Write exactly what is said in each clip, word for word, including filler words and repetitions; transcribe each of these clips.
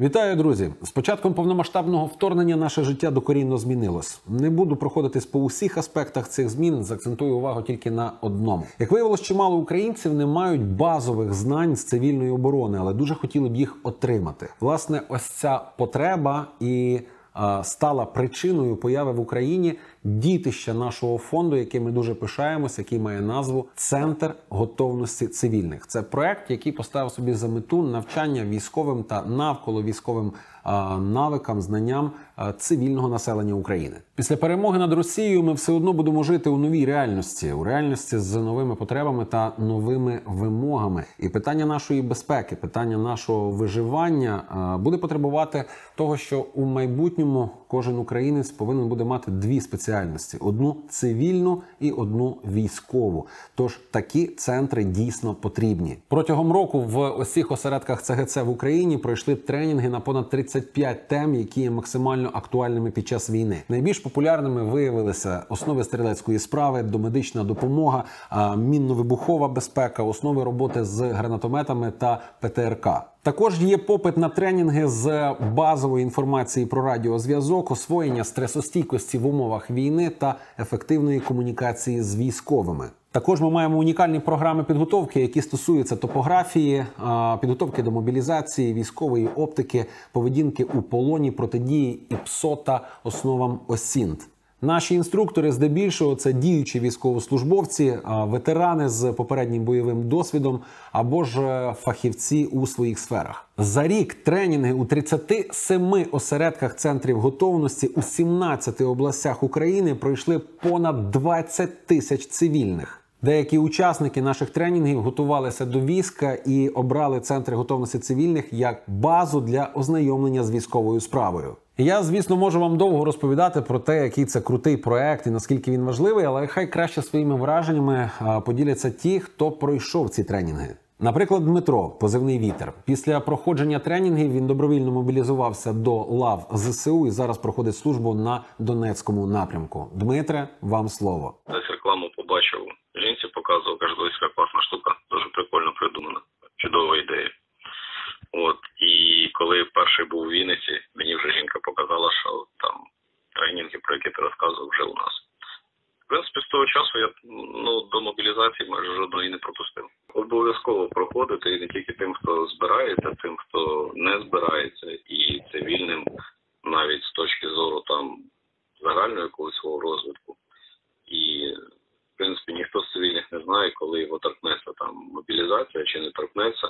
Вітаю, друзі! З початком повномасштабного вторгнення наше життя докорінно змінилось. Не буду проходитись по усіх аспектах цих змін, закцентую увагу тільки на одному. Як виявилось, чимало українців не мають базових знань з цивільної оборони, але дуже хотіли б їх отримати. Власне, ось ця потреба і е, стала причиною появи в Україні дітища нашого фонду, яким ми дуже пишаємось, який має назву «Центр готовності цивільних». Це проект, який поставив собі за мету навчання військовим та навколо військовим навикам, знанням цивільного населення України. Після перемоги над Росією ми все одно будемо жити у новій реальності, у реальності з новими потребами та новими вимогами. І питання нашої безпеки, питання нашого виживання буде потребувати того, що у майбутньому кожен українець повинен буде мати дві спеціальності. Одну цивільну і одну військову. Тож такі центри дійсно потрібні. Протягом року в усіх осередках ЦГЦ в Україні пройшли тренінги на понад тридцять п'ять тем, які є максимально актуальними під час війни. Найбільш популярними виявилися основи стрілецької справи, домедична допомога, мінно-вибухова безпека, основи роботи з гранатометами та Пе Те Ер Ка. Також є попит на тренінги з базової інформації про радіозв'язок, освоєння стресостійкості в умовах війни та ефективної комунікації з військовими. Також ми маємо унікальні програми підготовки, які стосуються топографії, підготовки до мобілізації, військової оптики, поведінки у полоні, протидії І Пе Со та основам О Сі Н Т. Наші інструктори здебільшого це діючі військовослужбовці, ветерани з попереднім бойовим досвідом або ж фахівці у своїх сферах. За рік тренінги у тридцяти семи осередках центрів готовності у сімнадцяти областях України пройшли понад двадцять тисяч цивільних. Деякі учасники наших тренінгів готувалися до війська і обрали центри готовності цивільних як базу для ознайомлення з військовою справою. Я, звісно, можу вам довго розповідати про те, який це крутий проект і наскільки він важливий, але хай краще своїми враженнями поділяться ті, хто пройшов ці тренінги. Наприклад, Дмитро, позивний «Вітер». Після проходження тренінгів він добровільно мобілізувався до ЛАВ Зе Се У і зараз проходить службу на Донецькому напрямку. Дмитре, вам слово. Десь рекламу побачив. Жінці показував, каже, дивись, яка класна штука, дуже прикольно придумана, чудова ідея. От, і коли перший був у Вінниці, мені вже жінка показала, що там тренінги, про які ти розказував, вже у нас. В принципі, з того часу я ну, до мобілізації майже жодної не пропустив. Обов'язково проходити, і не тільки тим, хто збирається, тим, хто не збирається, і цивільним, навіть з точки зору там загального якогось свого розвитку. І, в принципі, ніхто з цивільних не знає, коли його торкнеться там мобілізація чи не торкнеться.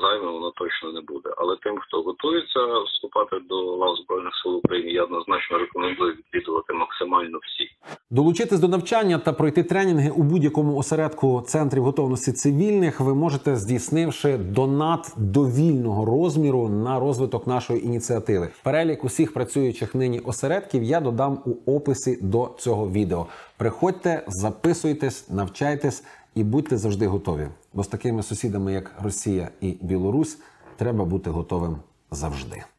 Займе воно точно не буде. Але тим, хто готується вступати до лав Збройних сил України, я однозначно рекомендую відвідувати максимально всі. Долучитись до навчання та пройти тренінги у будь-якому осередку центрів готовності цивільних ви можете, здійснивши донат довільного розміру на розвиток нашої ініціативи. Перелік усіх працюючих нині осередків я додам у описі до цього відео. Приходьте, записуйтесь, навчайтесь і будьте завжди готові. Бо з такими сусідами, як Росія і Білорусь, треба бути готовим завжди.